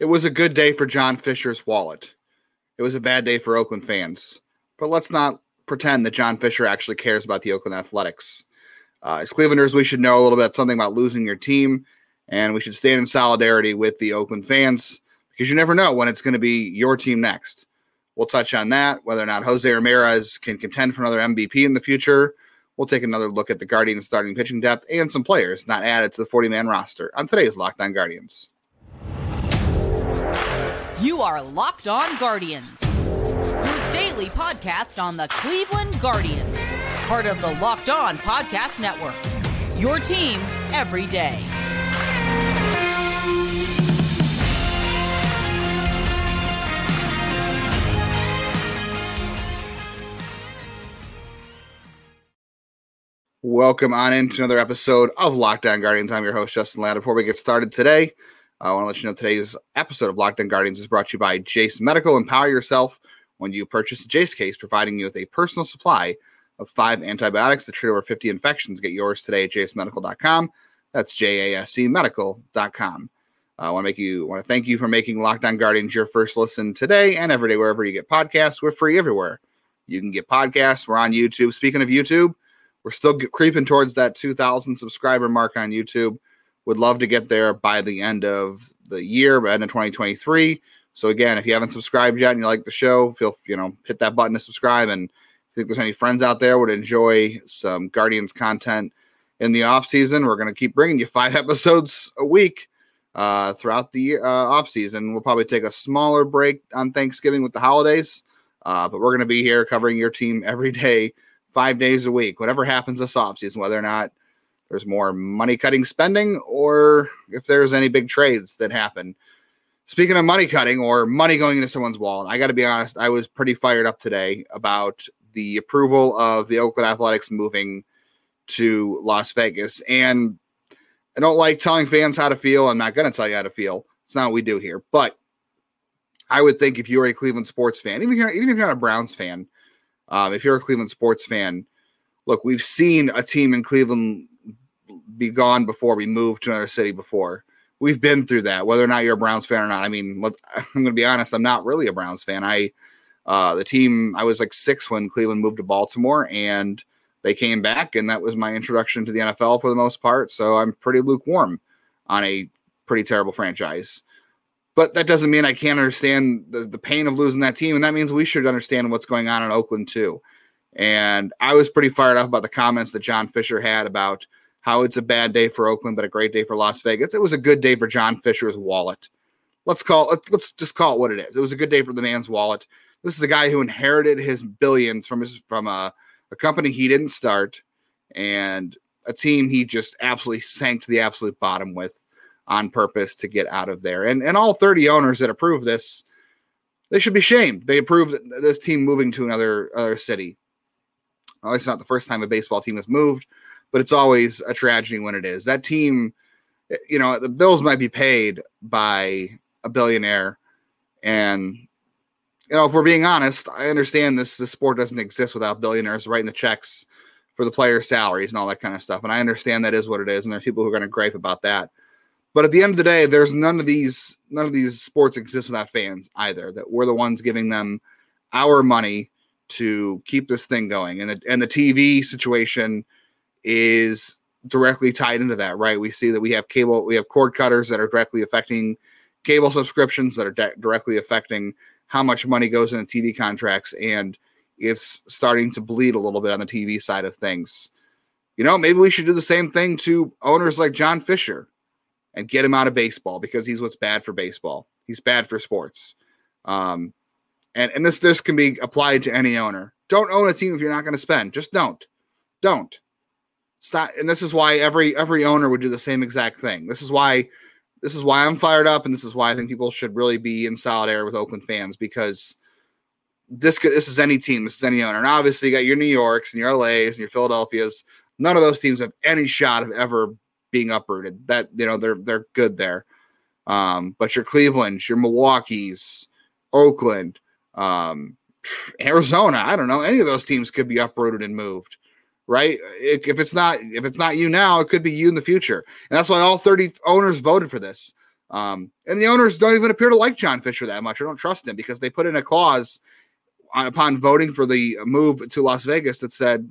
It was a good day for John Fisher's wallet. It was a bad day for Oakland fans. But let's not pretend that John Fisher actually cares about the Oakland Athletics. As Clevelanders, we should know a little bit something about losing your team, and we should stand in solidarity with the Oakland fans because you never know when it's going to be your team next. We'll touch on that, whether or not Jose Ramirez can contend for another MVP in the future. We'll take another look at the Guardians' starting pitching depth and some players not added to the 40-man roster on today's Locked On Guardians. You are Locked On Guardians, your daily podcast on the Cleveland Guardians, part of the Locked On Podcast Network, your team every day. Welcome on into another episode of Lockdown Guardians. I'm your host, Justin Ladd. Before we get started today, I want to let you know today's episode of Lockdown Guardians is brought to you by Jase Medical. Empower yourself when you purchase a Jase case, providing you with a personal supply of 5 antibiotics to treat over 50 infections. Get yours today at jasemedical.com. That's JASEmedical.com. I want to thank you for making Lockdown Guardians your first listen today and every day wherever you get podcasts. We're free everywhere. You can get podcasts. We're on YouTube. Speaking of YouTube, we're still creeping towards that 2,000 subscriber mark on YouTube. Would love to get there by the end of the year, by the end of 2023. So again, if you haven't subscribed yet and you like the show, hit that button to subscribe. And if you think there's any friends out there would enjoy some Guardians content in the off season, we're going to keep bringing you 5 episodes a week throughout the off season. We'll probably take a smaller break on Thanksgiving with the holidays, but we're going to be here covering your team every day, 5 days a week, whatever happens this offseason, whether or not there's more money-cutting spending or if there's any big trades that happen. Speaking of money-cutting or money going into someone's wallet, I got to be honest, I was pretty fired up today about the approval of the Oakland Athletics moving to Las Vegas. And I don't like telling fans how to feel. I'm not going to tell you how to feel. It's not what we do here. But I would think if you're a Cleveland sports fan, even if you're not a Browns fan, if you're a Cleveland sports fan, look, we've seen a team in Cleveland be gone before, we moved to another city before. We've been through that, whether or not you're a Browns fan or not. I mean, look, I'm going to be honest, I'm not really a Browns fan. I was like 6 when Cleveland moved to Baltimore and they came back, and that was my introduction to the NFL for the most part. So I'm pretty lukewarm on a pretty terrible franchise. But that doesn't mean I can't understand the pain of losing that team, and that means we should understand what's going on in Oakland too. And I was pretty fired up about the comments that John Fisher had about how it's a bad day for Oakland but a great day for Las Vegas. It was a good day for John Fisher's wallet. Let's just call it what it is. It was a good day for the man's wallet. This is a guy who inherited his billions from a company he didn't start and a team he just absolutely sank to the absolute bottom with on purpose to get out of there. And all 30 owners that approve this, they should be shamed. They approved this team moving to another city. Well, it's not the first time a baseball team has moved, but it's always a tragedy when it is. That team, the bills might be paid by a billionaire. And, if we're being honest, I understand this sport doesn't exist without billionaires writing the checks for the player salaries and all that kind of stuff. And I understand that is what it is. And there are people who are going to gripe about that. But at the end of the day, there's none of these sports exist without fans either, that we're the ones giving them our money to keep this thing going. And the TV situation is directly tied into that, right? We see that we have cord cutters that are directly affecting cable subscriptions, that are directly affecting how much money goes into TV contracts. And it's starting to bleed a little bit on the TV side of things. Maybe we should do the same thing to owners like John Fisher and get him out of baseball, because he's what's bad for baseball. He's bad for sports. And this can be applied to any owner. Don't own a team if you're not going to spend. Just don't. Don't. Stop. And this is why every owner would do the same exact thing. This is why I'm fired up, and this is why I think people should really be in solidarity with Oakland fans, because this is any team, this is any owner. And obviously you got your New Yorks and your LAs and your Philadelphias. None of those teams have any shot of ever being uprooted. That they're good there, but your Cleveland's, your Milwaukee's, Oakland, Arizona, I don't know, any of those teams could be uprooted and moved, right? If it's not you now, it could be you in the future. And that's why all 30 owners voted for this. And the owners don't even appear to like John Fisher that much. I don't trust him because they put in a clause upon voting for the move to Las Vegas that said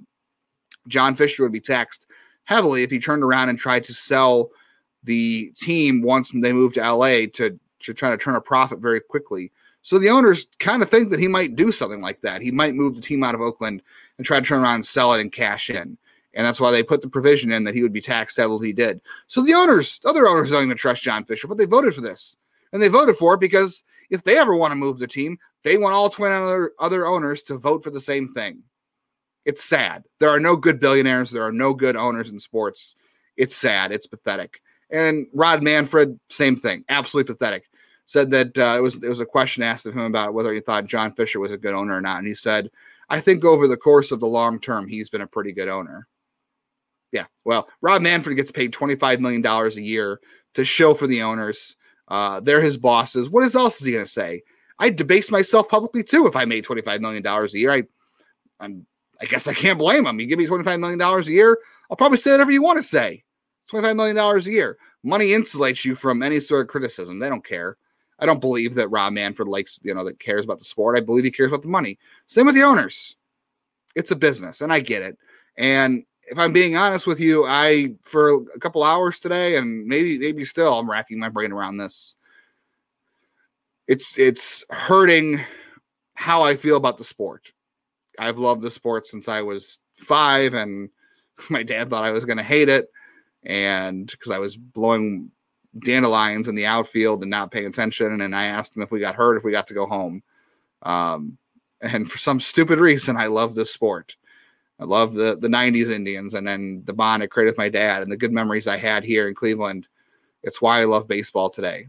John Fisher would be taxed heavily if he turned around and tried to sell the team once they moved to LA to try to turn a profit very quickly. So the owners kind of think that he might do something like that. He might move the team out of Oakland and try to turn around and sell it and cash in. And that's why they put the provision in that he would be taxed heavily. He did. So the owners, other owners don't even trust John Fisher, but they voted for this. And they voted for it because if they ever want to move the team, they want all 20 other owners to vote for the same thing. It's sad. There are no good billionaires. There are no good owners in sports. It's sad. It's pathetic. And Rob Manfred, same thing. Absolutely pathetic. Said that it was a question asked of him about whether he thought John Fisher was a good owner or not. And he said, I think over the course of the long term, he's been a pretty good owner. Yeah, well, Rob Manfred gets paid $25 million a year to show for the owners. They're his bosses. What else is he going to say? I'd debase myself publicly, too, if I made $25 million a year. I guess I can't blame him. You give me $25 million a year, I'll probably say whatever you want to say. $25 million a year. Money insulates you from any sort of criticism. They don't care. I don't believe that Rob Manfred likes, that cares about the sport. I believe he cares about the money. Same with the owners. It's a business, and I get it. And if I'm being honest with you, for a couple hours today, and maybe still, I'm racking my brain around this. It's hurting how I feel about the sport. I've loved the sport since I was 5, and my dad thought I was going to hate it, and because I was blowing dandelions in the outfield and not paying attention, and I asked him if we got hurt, if we got to go home. And for some stupid reason, I love this sport. I love the 90s Indians and then the bond it created with my dad and the good memories I had here in Cleveland. It's why I love baseball today.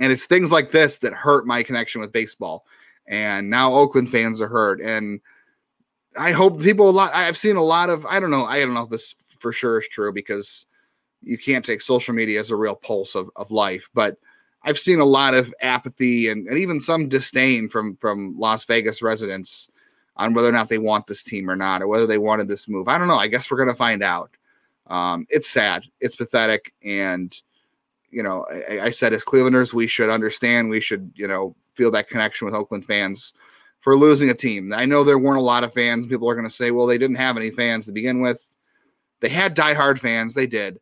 And it's things like this that hurt my connection with baseball. And now Oakland fans are hurt. And I hope I've seen a lot of, I don't know if this for sure is true because you can't take social media as a real pulse of life, but I've seen a lot of apathy and even some disdain from Las Vegas residents on whether or not they want this team or not, or whether they wanted this move. I don't know. I guess we're going to find out. It's sad. It's pathetic. And, I said, as Clevelanders, we should understand. We should, feel that connection with Oakland fans for losing a team. I know there weren't a lot of fans. People are going to say, well, they didn't have any fans to begin with. They had diehard fans. They did.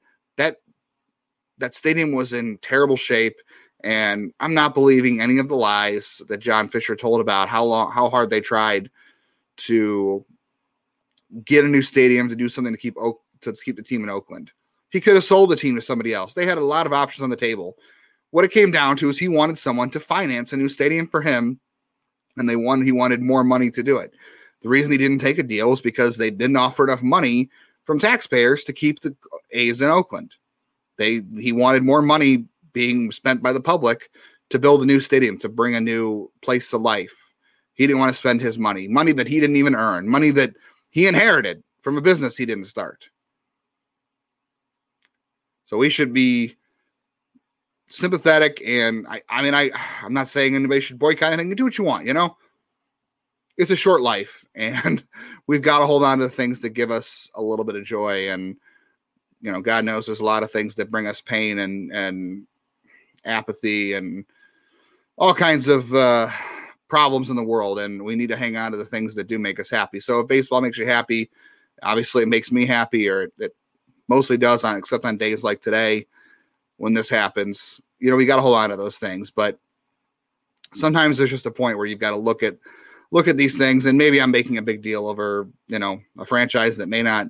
That stadium was in terrible shape. And I'm not believing any of the lies that John Fisher told about how hard they tried to get a new stadium, to do something to keep the team in Oakland. He could have sold the team to somebody else. They had a lot of options on the table. What it came down to is he wanted someone to finance a new stadium for him, and he wanted more money to do it. The reason he didn't take a deal was because they didn't offer enough money from taxpayers to keep the A's in Oakland. He wanted more money being spent by the public to build a new stadium, to bring a new place to life. He didn't want to spend his money that he didn't even earn, money that he inherited from a business he didn't start. So we should be sympathetic. And I'm not saying anybody should boycott anything. You do what you want, It's a short life, and we've got to hold on to the things that give us a little bit of joy. And, God knows there's a lot of things that bring us pain and apathy and all kinds of, problems in the world, and we need to hang on to the things that do make us happy. So if baseball makes you happy, obviously it makes me happy, or it mostly does, except on days like today when this happens. We got to hold on to those things, but sometimes there's just a point where you've got to look at these things. And maybe I'm making a big deal over a franchise that may not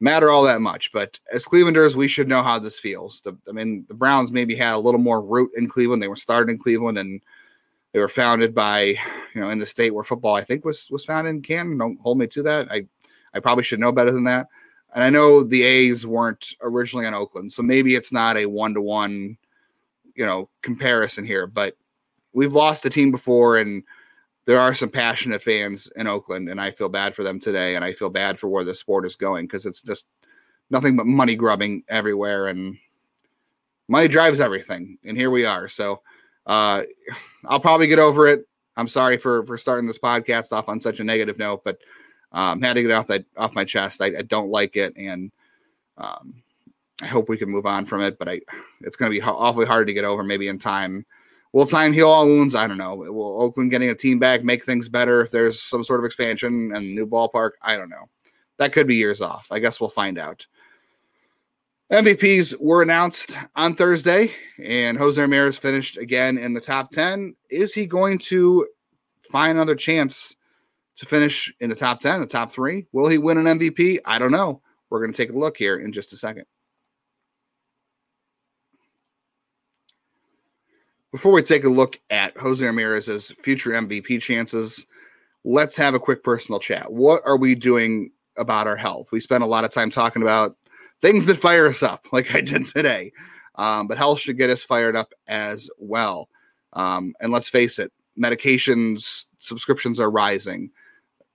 matter all that much, but as Clevelanders, we should know how this feels. The Browns maybe had a little more root in Cleveland. They were started in Cleveland, and they were founded by, in the state where football, I think, was founded in Canton. Don't hold me to that. I probably should know better than that. And I know the A's weren't originally in Oakland, so maybe it's not a one-to-one, comparison here. But we've lost the team before, and there are some passionate fans in Oakland, and I feel bad for them today, and I feel bad for where the sport is going, because it's just nothing but money grubbing everywhere, and money drives everything. And here we are, so... I'll probably get over it. I'm sorry for starting this podcast off on such a negative note, but I had to get off my chest. I don't like it. And I hope we can move on from it, but it's going to be awfully hard to get over. Maybe in time. Will time heal all wounds? I don't know. Will Oakland getting a team back make things better if there's some sort of expansion and new ballpark? I don't know. That could be years off. I guess we'll find out. MVPs were announced on Thursday, and Jose Ramirez finished again in the top 10. Is he going to find another chance to finish in the top 10, the top 3? Will he win an MVP? I don't know. We're going to take a look here in just a second. Before we take a look at Jose Ramirez's future MVP chances, let's have a quick personal chat. What are we doing about our health? We spend a lot of time talking about things that fire us up, like I did today. But health should get us fired up as well. And let's face it, medications, subscriptions are rising.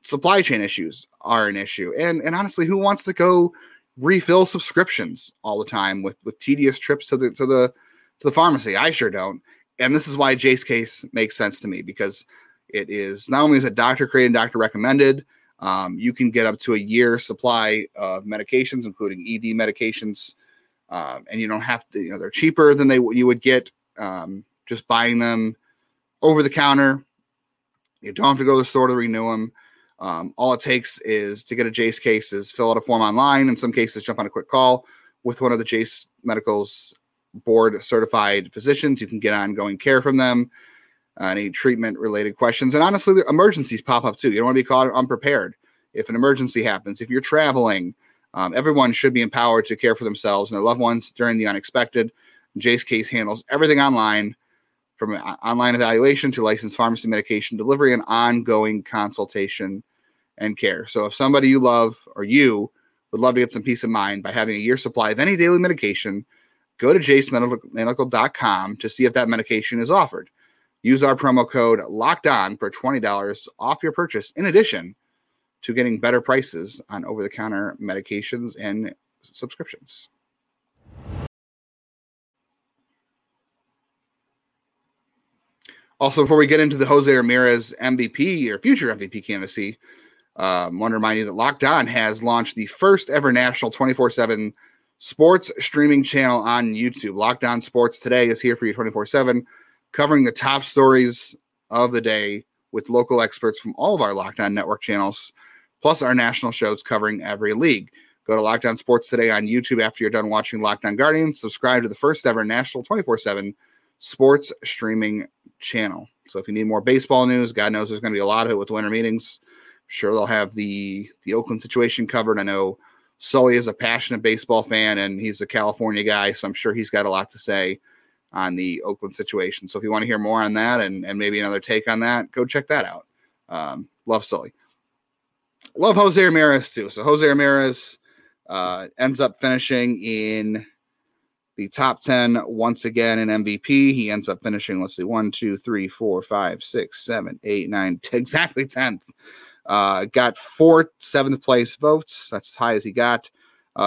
Supply chain issues are an issue. And honestly, who wants to go refill subscriptions all the time with tedious trips to the pharmacy? I sure don't. And this is why Jase's case makes sense to me, because it is not only is it doctor created, doctor recommended, you can get up to a year supply of medications, including ED medications. And you don't have to, they're cheaper than you would get just buying them over the counter. You don't have to go to the store to renew them. All it takes is to get a Jase case is fill out a form online. In some cases, jump on a quick call with one of the Jase Medical's board certified physicians. You can get ongoing care from them, any treatment related questions. And honestly, the emergencies pop up too. You don't want to be caught unprepared. If an emergency happens, if you're traveling, everyone should be empowered to care for themselves and their loved ones during the unexpected. Jase case handles everything online, from online evaluation to licensed pharmacy medication delivery and ongoing consultation and care. So if somebody you love or you would love to get some peace of mind by having a year's supply of any daily medication, go to jasemedical.com to see if that medication is offered. Use our promo code LOCKEDON for $20 off your purchase, in addition to getting better prices on over-the-counter medications and subscriptions. Also, before we get into the Jose Ramirez MVP or future MVP candidacy, I want to remind you that Locked On has launched the first ever national 24/7 sports streaming channel on YouTube. Lockdown Sports Today is here for you 24/7, covering the top stories of the day with local experts from all of our Lockdown Network channels, plus our national shows covering every league. Go to Lockdown Sports Today on YouTube after you're done watching Lockdown Guardians. Subscribe to the first ever national 24/7 sports streaming channel. So if you need more baseball news, God knows there's going to be a lot of it with winter meetings. I'm sure they'll have the Oakland situation covered. I know Sully is a passionate baseball fan and he's a California guy, so I'm sure he's got a lot to say on the Oakland situation. So if you want to hear more on that and maybe another take on that, go check that out. Love Sully. Love Jose Ramirez too. So Jose Ramirez ends up finishing in the top 10 once again in MVP. He ends up finishing, let's see, 1, 2, 3, 4, 5, 6, 7, 8, 9, 10, exactly 10th. Got 4 7th place votes. That's as high as he got.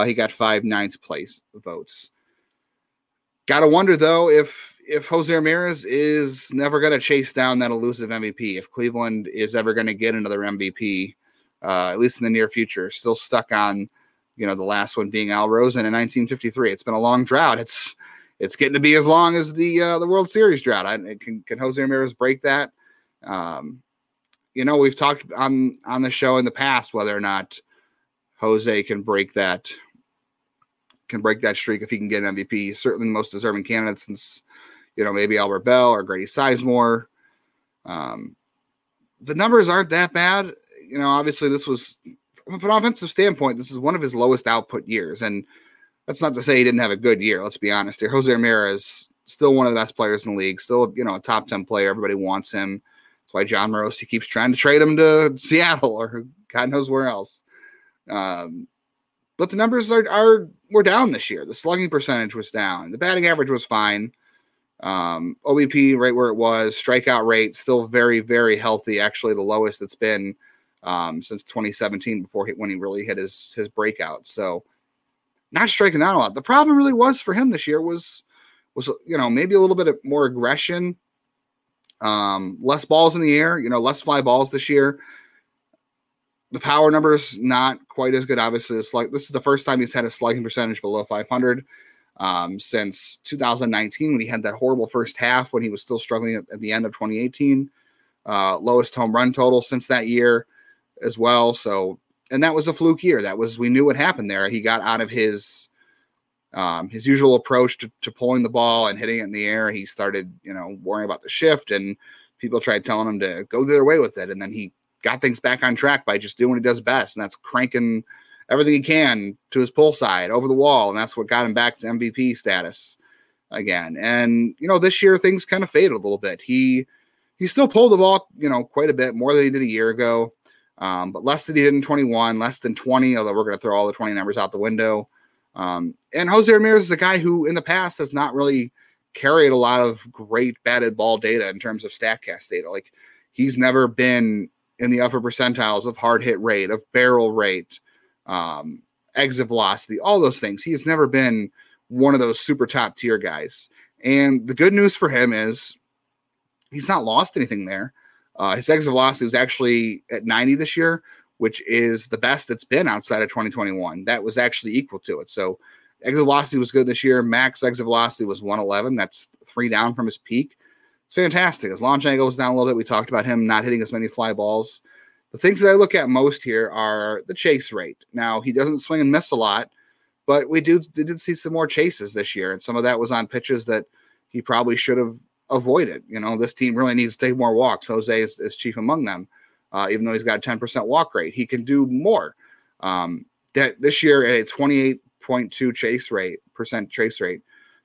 He got 5 9th place votes. Gotta wonder, though, if Jose Ramirez is never going to chase down that elusive MVP, if Cleveland is ever going to get another MVP, at least in the near future. Still stuck on, the last one being Al Rosen in 1953. It's been a long drought. It's getting to be as long as the World Series drought. Can Jose Ramirez break that? We've talked on the show in the past whether or not Jose can break that streak if he can get an MVP. He's certainly the most deserving candidate since, maybe Albert Bell or Grady Sizemore. The numbers aren't that bad. Obviously this was, from an offensive standpoint, this is one of his lowest output years. And that's not to say he didn't have a good year. Let's be honest here. Jose Ramirez, still one of the best players in the league, still, a top 10 player. Everybody wants him. That's why John Morosi keeps trying to trade him to Seattle or God knows where else. But the numbers were down this year. The slugging percentage was down. The batting average was fine. OBP right where it was. Strikeout rate still very, very healthy. Actually, the lowest it's been since 2017 when he really hit his breakout. So not striking out a lot. The problem really was for him this year was maybe a little bit of more aggression. Less balls in the air, less fly balls this year. The power number is not quite as good, obviously. This is the first time he's had a slugging percentage below 500 since 2019, when he had that horrible first half when he was still struggling at the end of 2018. Lowest home run total since that year as well. So, and that was a fluke year. We knew what happened there. He got out of his usual approach to pulling the ball and hitting it in the air. He started, worrying about the shift, and people tried telling him to go their way with it. And then he got things back on track by just doing what he does best. And that's cranking everything he can to his pull side over the wall. And that's what got him back to MVP status again. And, this year things kind of faded a little bit. He still pulled the ball, quite a bit more than he did a year ago. But less than he did in 21, less than 20, although we're going to throw all the 20 numbers out the window. And Jose Ramirez is a guy who in the past has not really carried a lot of great batted ball data in terms of StatCast data. Like, he's never been in the upper percentiles of hard hit rate, of barrel rate, exit velocity, all those things. He has never been one of those super top tier guys. And the good news for him is he's not lost anything there. His exit velocity was actually at 90 this year, which is the best it's been outside of 2021. That was actually equal to it. So exit velocity was good this year. Max exit velocity was 111. That's 3 down from his peak. It's fantastic. His launch angle was down a little bit. We talked about him not hitting as many fly balls. The things that I look at most here are the chase rate. Now, he doesn't swing and miss a lot, but we did see some more chases this year, and some of that was on pitches that he probably should have avoided. This team really needs to take more walks. Jose is chief among them. Even though he's got a 10% walk rate, he can do more. That this year at a 28.2 chase rate,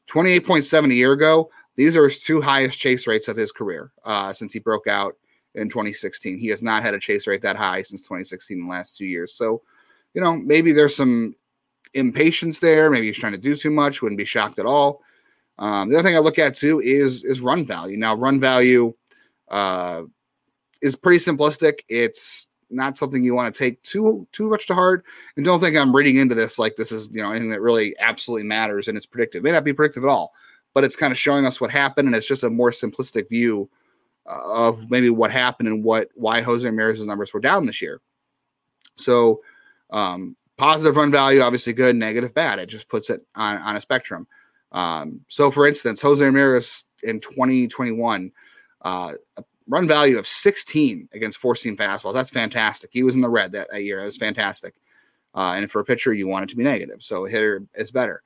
28.7 a year ago. These are his 2 highest chase rates of his career since he broke out in 2016. He has not had a chase rate that high since 2016 in the last 2 years. So, maybe there's some impatience there. Maybe he's trying to do too much. Wouldn't be shocked at all. The other thing I look at too is run value. Now, run value is pretty simplistic. It's not something you want to take too much to heart, and don't think I'm reading into this like this is anything that really absolutely matters and it's predictive. It may not be predictive at all, but it's kind of showing us what happened, and it's just a more simplistic view of maybe what happened and why Jose Ramirez's numbers were down this year. So positive run value, obviously good, negative bad. It just puts it on a spectrum. So for instance, Jose Ramirez in 2021, a run value of 16 against 4-seam fastballs. That's fantastic. He was in the red that year. That was fantastic. And for a pitcher, you want it to be negative. So a hitter is better.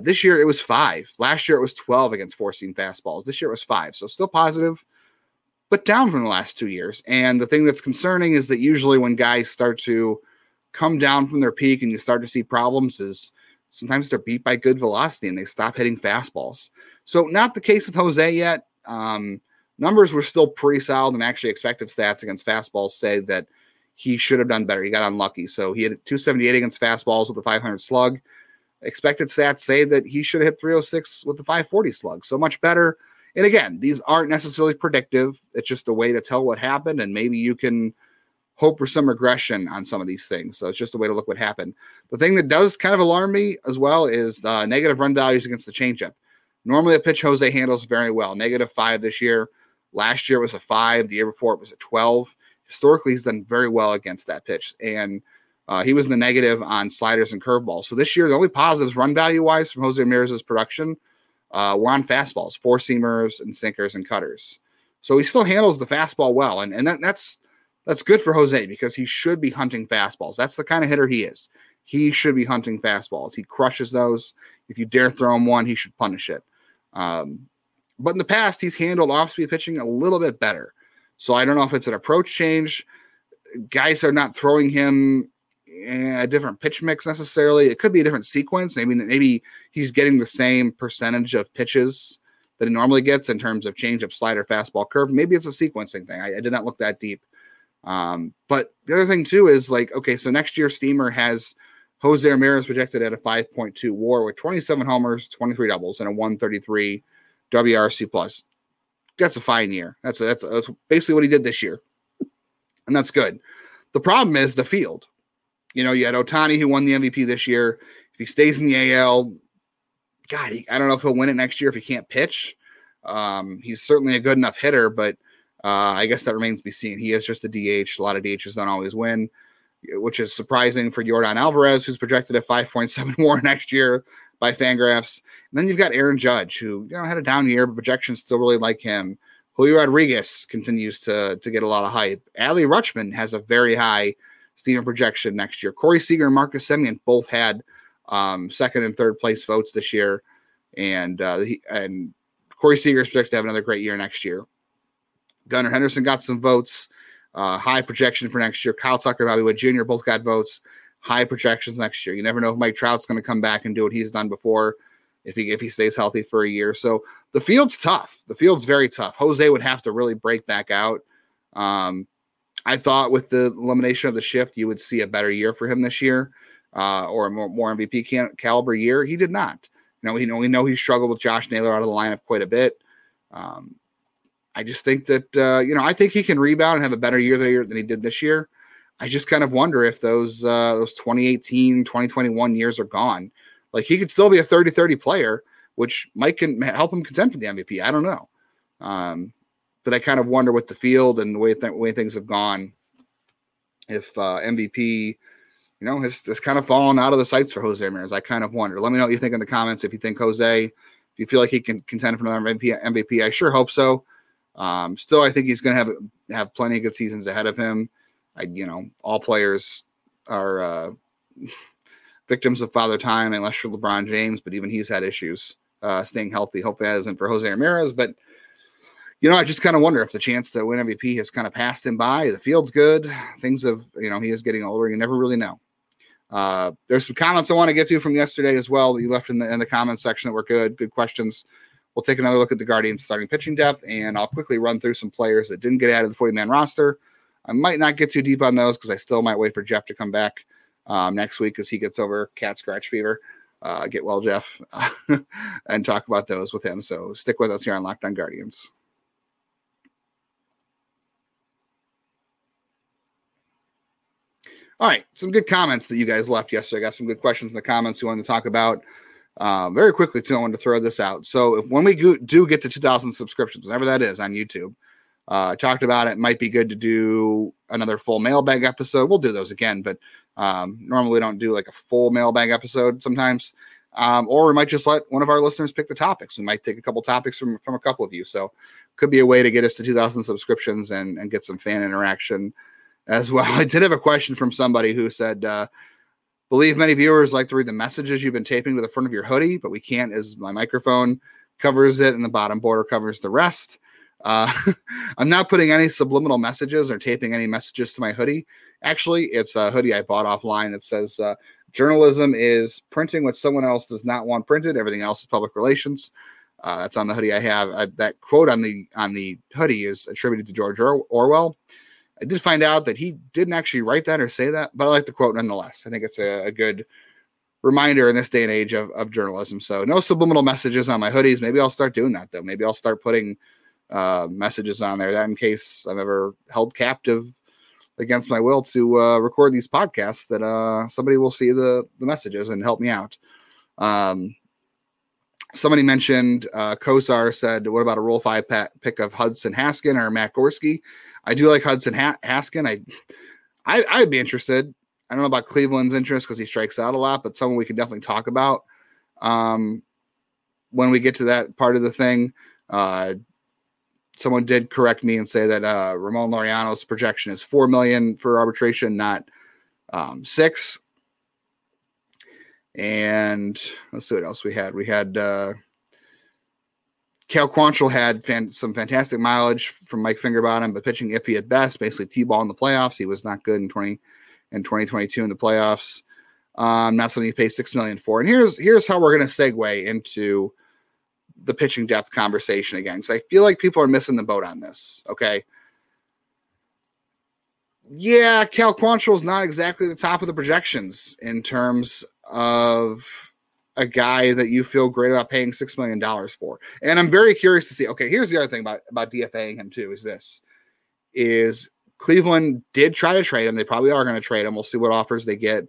This year it was 5. Last year it was 12 against 4-seam fastballs. This year it was 5. So still positive, but down from the last 2 years. And the thing that's concerning is that usually when guys start to come down from their peak and you start to see problems is sometimes they're beat by good velocity and they stop hitting fastballs. So not the case with Jose yet. Numbers were still pretty solid, and actually expected stats against fastballs say that he should have done better. He got unlucky. So he had 278 against fastballs with a 500 slug. Expected stats say that he should have hit 306 with the 540 slug. So much better. And again, these aren't necessarily predictive. It's just a way to tell what happened, and maybe you can hope for some regression on some of these things. So it's just a way to look what happened. The thing that does kind of alarm me as well is negative run values against the changeup. Normally a pitch Jose handles very well. -5 this year. Last year it was a 5. The year before it was a 12. Historically, he's done very well against that pitch. And he was in the negative on sliders and curveballs. So this year, the only positives run value-wise from Jose Ramirez's production were on fastballs, 4-seamers and sinkers and cutters. So he still handles the fastball well. And that's good for Jose, because he should be hunting fastballs. That's the kind of hitter he is. He should be hunting fastballs. He crushes those. If you dare throw him one, he should punish it. But in the past, he's handled off-speed pitching a little bit better. So I don't know if it's an approach change. Guys are not throwing him a different pitch mix necessarily. It could be a different sequence. Maybe he's getting the same percentage of pitches that he normally gets in terms of changeup, slider, fastball, curve. Maybe it's a sequencing thing. I did not look that deep. But the other thing, too, is so next year Steamer has Jose Ramirez projected at a 5.2 WAR with 27 homers, 23 doubles, and a 133 WRC plus. That's a fine year. That's basically what he did this year, and that's good. The problem is the field. You had Ohtani, who won the MVP this year. If he stays in the AL, God, I don't know if he'll win it next year if he can't pitch. He's certainly a good enough hitter, but I guess that remains to be seen. He is just a DH. A lot of DHs don't always win. which is surprising for Jordan Alvarez, who's projected at 5.7 WAR next year by Fangraphs. And then you've got Aaron Judge, who had a down year, but projections still really like him. Julio Rodriguez continues to get a lot of hype. Ali Rutschman has a very high Steamer projection next year. Corey Seager and Marcus Semien both had second and third place votes this year. And Corey Seager is projected to have another great year next year. Gunnar Henderson got some votes, high projection for next year. Kyle Tucker, Bobby Wood Jr. both got votes, high projections next year. You never know if Mike Trout's going to come back and do what he's done before if he stays healthy for a year. So the field's tough. The field's very tough. Jose would have to really break back out. I thought with the elimination of the shift, you would see a better year for him this year, or a more MVP caliber year. He did not. We know he struggled with Josh Naylor out of the lineup quite a bit. I just think that, I think he can rebound and have a better year than he did this year. I just kind of wonder if those 2018, 2021 years are gone. Like, he could still be a 30-30 player, which might can help him contend for the MVP. I don't know. But I kind of wonder with the field and the way things have gone, if MVP, has kind of fallen out of the sights for Jose Ramirez. I kind of wonder. Let me know what you think in the comments if you think Jose, if you feel like he can contend for another MVP. I sure hope so. Still, I think he's going to have plenty of good seasons ahead of him. All players are victims of Father Time, unless you're LeBron James, but even he's had issues staying healthy. Hopefully that isn't for Jose Ramirez, but I just kind of wonder if the chance to win MVP has kind of passed him by. The field's good. Things have, he is getting older. You never really know. There's some comments I want to get to from yesterday as well that you left in the comments section that were good questions. We'll take another look at the Guardians' starting pitching depth, and I'll quickly run through some players that didn't get added to the 40-man roster. I might not get too deep on those because I still might wait for Jeff to come back next week as he gets over cat scratch fever. Get well, Jeff, and talk about those with him. So stick with us here on Locked On Guardians. All right, some good comments that you guys left yesterday. I got some good questions in the comments you wanted to talk about. Very quickly, too, I wanted to throw this out. So when we do get to 2,000 subscriptions, whenever that is on YouTube, I talked about it. Might be good to do another full mailbag episode. We'll do those again, but normally we don't do like a full mailbag episode sometimes. Or we might just let one of our listeners pick the topics. We might take a couple topics from a couple of you. So could be a way to get us to 2,000 subscriptions and get some fan interaction as well. I did have a question from somebody who said, believe many viewers like to read the messages you've been taping to the front of your hoodie, but we can't as my microphone covers it and the bottom border covers the rest. I'm not putting any subliminal messages or taping any messages to my hoodie. Actually, it's a hoodie I bought offline that says journalism is printing what someone else does not want printed. Everything else is public relations. That's on the hoodie I have. That quote on the hoodie is attributed to George Orwell. I did find out that he didn't actually write that or say that, but I like the quote nonetheless. I think it's a good reminder in this day and age of journalism. So no subliminal messages on my hoodies. Maybe I'll start doing that, though. Maybe I'll start putting messages on there, that in case I'm ever held captive against my will to record these podcasts, that somebody will see the messages and help me out. Somebody mentioned Kosar said, what about a Rule 5 pick of Hudson Haskin or Matt Gorski? I do like Hudson Haskin. I'd be interested. I don't know about Cleveland's interest because he strikes out a lot, but someone we could definitely talk about when we get to that part of the thing. Someone did correct me and say that Ramon Laureano's projection is $4 million for arbitration, not $6 million. And let's see what else we had. We had Cal Quantrill had some fantastic mileage from Mike Fingerbottom, but pitching iffy at best, basically T-ball in the playoffs. He was not good in 2022 in the playoffs. Not something you pay $6 million for. And here's how we're going to segue into the pitching depth conversation again, because I feel like people are missing the boat on this, okay? Yeah, Cal Quantrill is not exactly the top of the projections in terms of a guy that you feel great about paying $6 million for. And I'm very curious to see, okay, here's the other thing about DFAing him too, is Cleveland did try to trade him. They probably are going to trade him. We'll see what offers they get.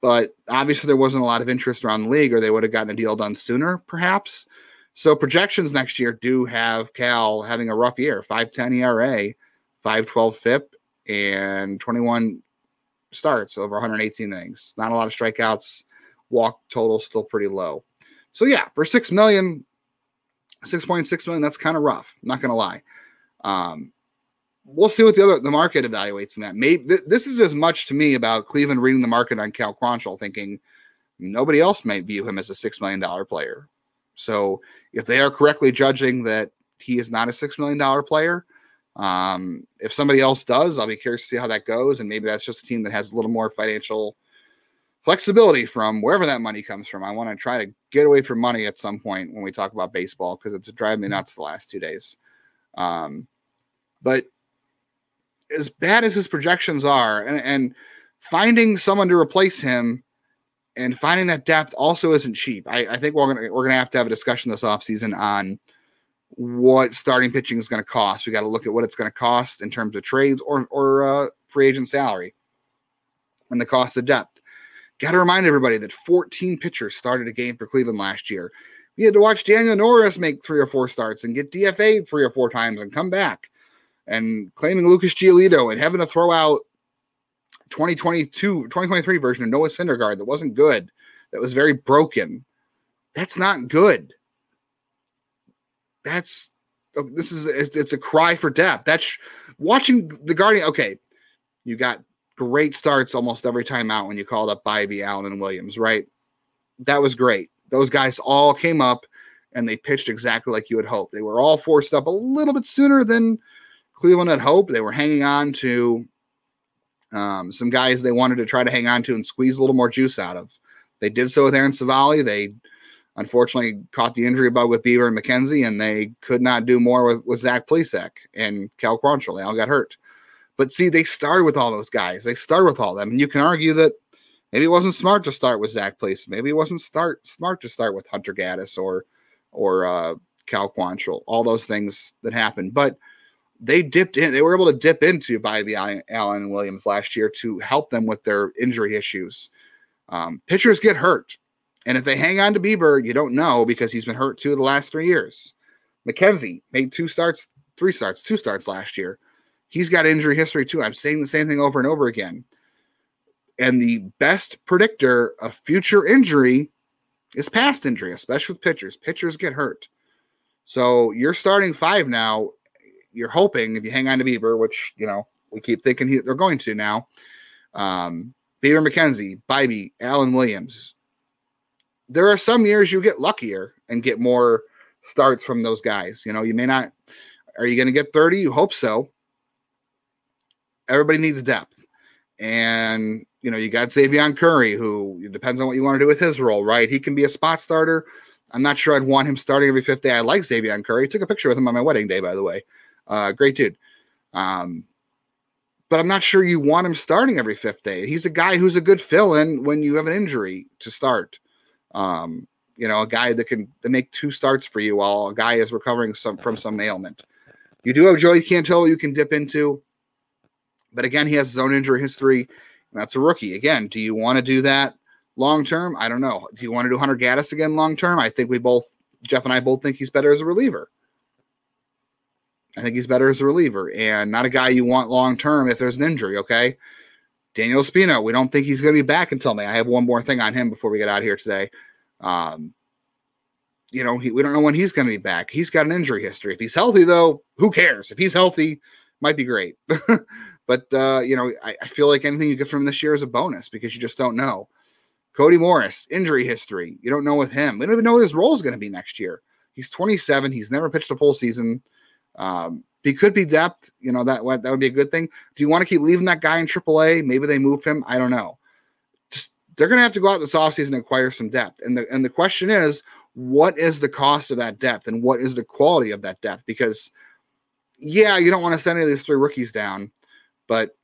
But obviously there wasn't a lot of interest around the league, or they would have gotten a deal done sooner perhaps. So projections next year do have Cal having a rough year, 5.10 ERA, 5.12 FIP, and 21 starts over 118 innings. Not a lot of strikeouts. Walk total still pretty low. So yeah, for $6.6 million, that's kind of rough. Not going to lie. We'll see what the market evaluates him at. Maybe this is as much to me about Cleveland reading the market on Cal Quantrill, thinking nobody else might view him as a $6 million player. So if they are correctly judging that he is not a $6 million player, if somebody else does, I'll be curious to see how that goes. And maybe that's just a team that has a little more financial flexibility from wherever that money comes from. I want to try to get away from money at some point when we talk about baseball, because it's driven me nuts the last 2 days. But as bad as his projections are, and finding someone to replace him and finding that depth also isn't cheap. I think we're gonna have to have a discussion this offseason on what starting pitching is going to cost. We got to look at what it's going to cost in terms of trades or free agent salary and the cost of depth. Got to remind everybody that 14 pitchers started a game for Cleveland last year. We had to watch Daniel Norris make 3 or 4 starts and get DFA'd 3 or 4 times and come back, and claiming Lucas Giolito and having to throw out 2023 version of Noah Syndergaard that wasn't good, that was very broken. That's not good. It's a cry for depth. That's watching the Guardian. Okay, you got great starts almost every time out when you called up Bybee, Allen, and Williams, right? That was great. Those guys all came up and they pitched exactly like you had hoped. They were all forced up a little bit sooner than Cleveland had hoped. They were hanging on to some guys they wanted to try to hang on to and squeeze a little more juice out of. They did so with Aaron Savali. They unfortunately caught the injury bug with Bieber and McKenzie, and they could not do more with Zach Plesek and Cal Quantrill. They all got hurt. But see, they started with all those guys. They started with all them. And you can argue that maybe it wasn't smart to start with Zach Plesek. Maybe it wasn't smart to start with Hunter Gaddis or Cal Quantrill. All those things that happened. But they dipped in. They were able to dip into Bybee, Allen, and Williams last year to help them with their injury issues. Pitchers get hurt. And if they hang on to Bieber, you don't know, because he's been hurt 2 of the last 3 years. McKenzie made 2 starts last year. He's got injury history too. I'm saying the same thing over and over again. And the best predictor of future injury is past injury, especially with pitchers. Pitchers get hurt. So you're starting 5 now. You're hoping if you hang on to Bieber, which, you know, we keep thinking they're going to now. Bieber, McKenzie, Bybee, Allen, Williams. There are some years you get luckier and get more starts from those guys. You know, you may not. Are you going to get 30? You hope so. Everybody needs depth. And, you know, you got Zavion Curry, who it depends on what you want to do with his role, right? He can be a spot starter. I'm not sure I'd want him starting every fifth day. I like Zavion Curry. Took a picture with him on my wedding day, by the way. Great dude. But I'm not sure you want him starting every fifth day. He's a guy who's a good fill-in when you have an injury to start. You know, a guy that can make 2 starts for you while a guy is recovering from some ailment. You do have Joey Cantillo you can dip into, but again, he has his own injury history, and that's a rookie. Again, do you want to do that long-term? I don't know. Do you want to do Hunter Gaddis again long-term? I think Jeff and I both think he's better as a reliever. I think he's better as a reliever and not a guy you want long-term if there's an injury, okay? Daniel Espino, we don't think he's going to be back until May. I have one more thing on him before we get out of here today. You know, we don't know when he's going to be back. He's got an injury history. If he's healthy, though, who cares? If he's healthy, might be great. But, you know, I feel like anything you get from this year is a bonus because you just don't know. Cody Morris, injury history. You don't know with him. We don't even know what his role is going to be next year. He's 27. He's never pitched a full season. He could be depth, you know, that would be a good thing. Do you want to keep leaving that guy in AAA? Maybe they move him. I don't know. Just they're going to have to go out this offseason and acquire some depth. And the question is, what is the cost of that depth and what is the quality of that depth? Because, yeah, you don't want to send any of these 3 rookies down, but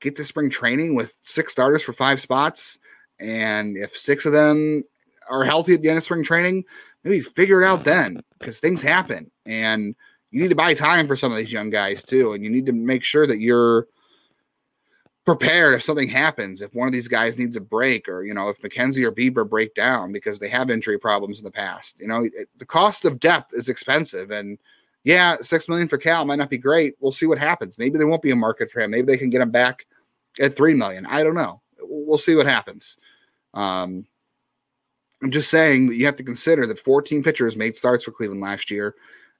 get to spring training with 6 starters for 5 spots. And if 6 of them are healthy at the end of spring training, maybe figure it out then, because things happen. And you need to buy time for some of these young guys too. And you need to make sure that you're prepared if something happens, if one of these guys needs a break, or, you know, if McKenzie or Bieber break down because they have injury problems in the past. You know, the cost of depth is expensive, and yeah, $6 million for Cal might not be great. We'll see what happens. Maybe there won't be a market for him. Maybe they can get him back at $3 million. I don't know. We'll see what happens. I'm just saying that you have to consider that 14 pitchers made starts for Cleveland last year,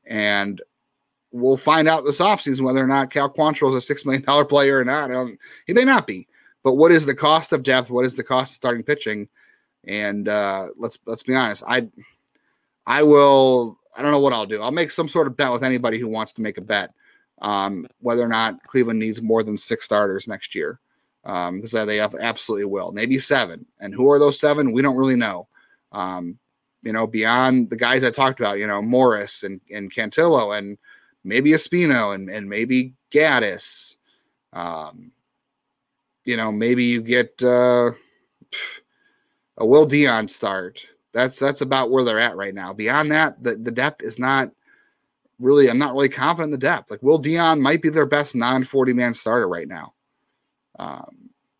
and we'll find out this offseason whether or not Cal Quantrill is a $6 million player or not. He may not be, but what is the cost of depth? What is the cost of starting pitching? And let's be honest. I don't know what I'll do. I'll make some sort of bet with anybody who wants to make a bet whether or not Cleveland needs more than 6 starters next year, because they absolutely will. Maybe 7. And who are those 7? We don't really know. Beyond the guys I talked about, Morris and Cantillo and maybe Espino and maybe Gaddis. Maybe you get a Will Dion start. That's about where they're at right now. Beyond that, the depth is not really, I'm not really confident in the depth. Like Will Dion might be their best non-40-man starter right now.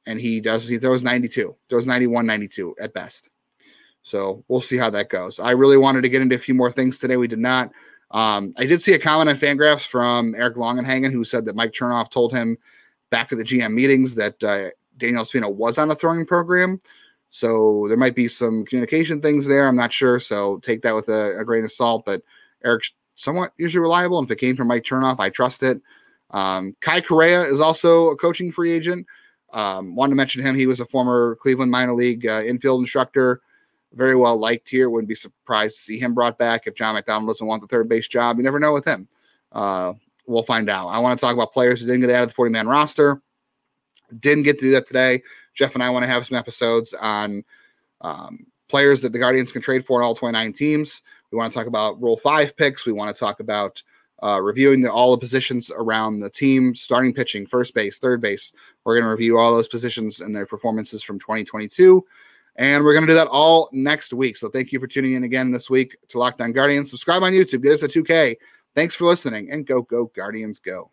And he throws 92, throws 91, 92 at best. So we'll see how that goes. I really wanted to get into a few more things today. We did not. I did see a comment on Fangraphs from Eric Longenhagen, who said that Mike Chernoff told him back at the GM meetings that Daniel Espino was on a throwing program. So there might be some communication things there. I'm not sure. So take that with a grain of salt. But Eric's somewhat usually reliable. And if it came from Mike Chernoff, I trust it. Kai Correa is also a coaching free agent. Wanted to mention him. He was a former Cleveland minor league infield instructor. Very well liked here. Wouldn't be surprised to see him brought back if John McDonald doesn't want the third base job. You never know with him. We'll find out. I want to talk about players who didn't get out of the 40-man roster. Didn't get to do that today. Jeff and I want to have some episodes on players that the Guardians can trade for in all 29 teams. We want to talk about Rule 5 picks. We want to talk about reviewing all the positions around the team, starting pitching, first base, third base. We're going to review all those positions and their performances from 2022. And we're going to do that all next week. So thank you for tuning in again this week to Lockdown Guardians. Subscribe on YouTube. Get us a 2K. Thanks for listening. And go, go, Guardians, go.